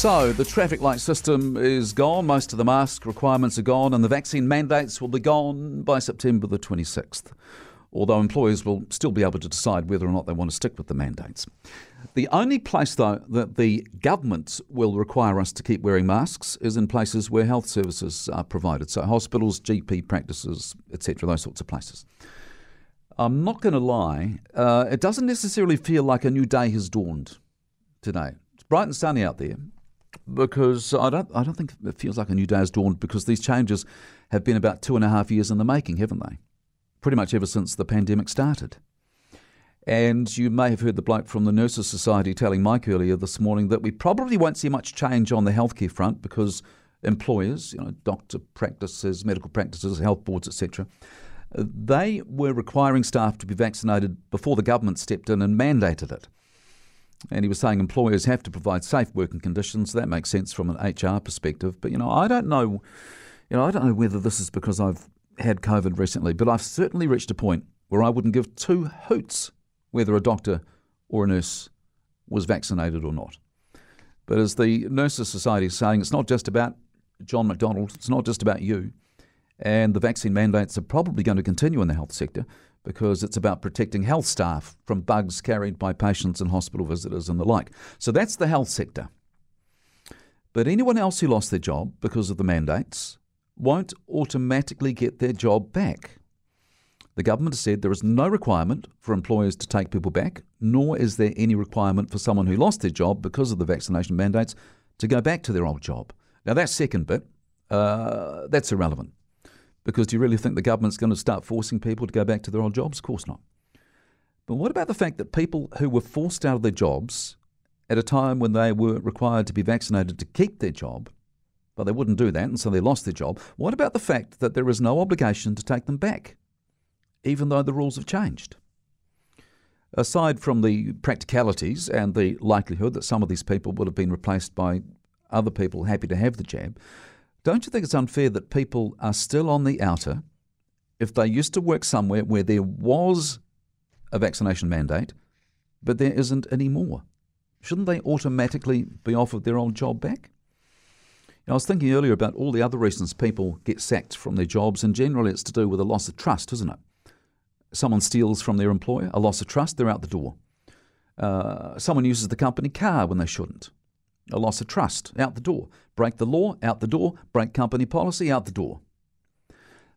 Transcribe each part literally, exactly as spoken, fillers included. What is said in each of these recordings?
So, the traffic light system is gone, most of the mask requirements are gone, and the vaccine mandates will be gone by September the twenty-sixth, although employers will still be able to decide whether or not they want to stick with the mandates. The only place, though, that the government will require us to keep wearing masks is in places where health services are provided, so hospitals, G P practices, et cetera, those sorts of places. I'm not going to lie, uh, it doesn't necessarily feel like a new day has dawned today. It's bright and sunny out there. Because I don't, I don't think it feels like a new day has dawned, because these changes have been about two and a half years in the making, haven't they? Pretty much ever since the pandemic started. And you may have heard the bloke from the Nurses Society telling Mike earlier this morning that we probably won't see much change on the healthcare front because employers, you know, doctor practices, medical practices, health boards, et cetera, they were requiring staff to be vaccinated before the government stepped in and mandated it. And he was saying employers have to provide safe working conditions. That makes sense from an H R perspective. But, you know, I don't know, you know, I don't know whether this is because I've had COVID recently, but I've certainly reached a point where I wouldn't give two hoots whether a doctor or a nurse was vaccinated or not. But as the Nurses Society is saying, it's not just about John McDonald, it's not just about you. And the vaccine mandates are probably going to continue in the health sector, because it's about protecting health staff from bugs carried by patients and hospital visitors and the like. So that's the health sector. But anyone else who lost their job because of the mandates won't automatically get their job back. The government has said there is no requirement for employers to take people back, nor is there any requirement for someone who lost their job because of the vaccination mandates to go back to their old job. Now that second bit, uh, that's irrelevant. Because do you really think the government's going to start forcing people to go back to their old jobs? Of course not. But what about the fact that people who were forced out of their jobs at a time when they were required to be vaccinated to keep their job, but they wouldn't do that and so they lost their job? What about the fact that there is no obligation to take them back, even though the rules have changed? Aside from the practicalities and the likelihood that some of these people would have been replaced by other people happy to have the jab, don't you think it's unfair that people are still on the outer if they used to work somewhere where there was a vaccination mandate, but there isn't any more? Shouldn't they automatically be offered their old job back? You know, I was thinking earlier about all the other reasons people get sacked from their jobs, and generally it's to do with a loss of trust, isn't it? Someone steals from their employer, a loss of trust, they're out the door. Uh, someone uses the company car when they shouldn't. A loss of trust, out the door. Break the law, out the door. Break company policy, out the door.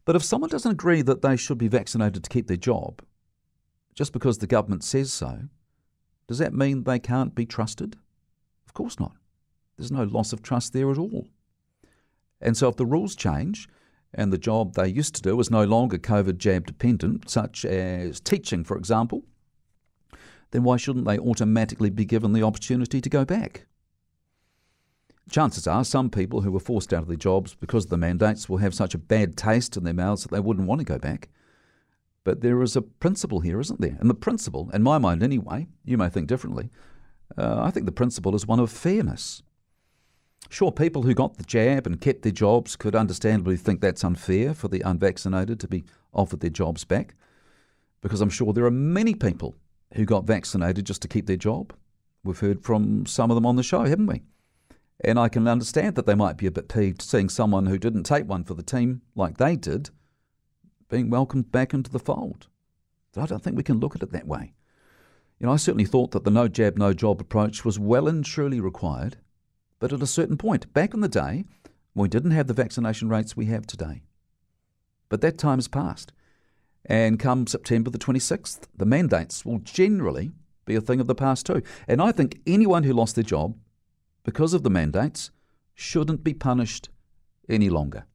But if someone doesn't agree that they should be vaccinated to keep their job, just because the government says so, does that mean they can't be trusted? Of course not. There's no loss of trust there at all. And so if the rules change and the job they used to do is no longer COVID jab dependent, such as teaching, for example, then why shouldn't they automatically be given the opportunity to go back? Chances are some people who were forced out of their jobs because of the mandates will have such a bad taste in their mouths that they wouldn't want to go back. But there is a principle here, isn't there? And the principle, in my mind anyway, you may think differently, uh, I think the principle is one of fairness. Sure, people who got the jab and kept their jobs could understandably think that's unfair for the unvaccinated to be offered their jobs back, because I'm sure there are many people who got vaccinated just to keep their job. We've heard from some of them on the show, haven't we? And I can understand that they might be a bit peeved seeing someone who didn't take one for the team like they did being welcomed back into the fold. But I don't think we can look at it that way. You know, I certainly thought that the no jab, no job approach was well and truly required, but at a certain point. Back in the day, we didn't have the vaccination rates we have today. But that time has passed. And come September the twenty-sixth, the mandates will generally be a thing of the past too. And I think anyone who lost their job because of the mandates shouldn't be punished any longer.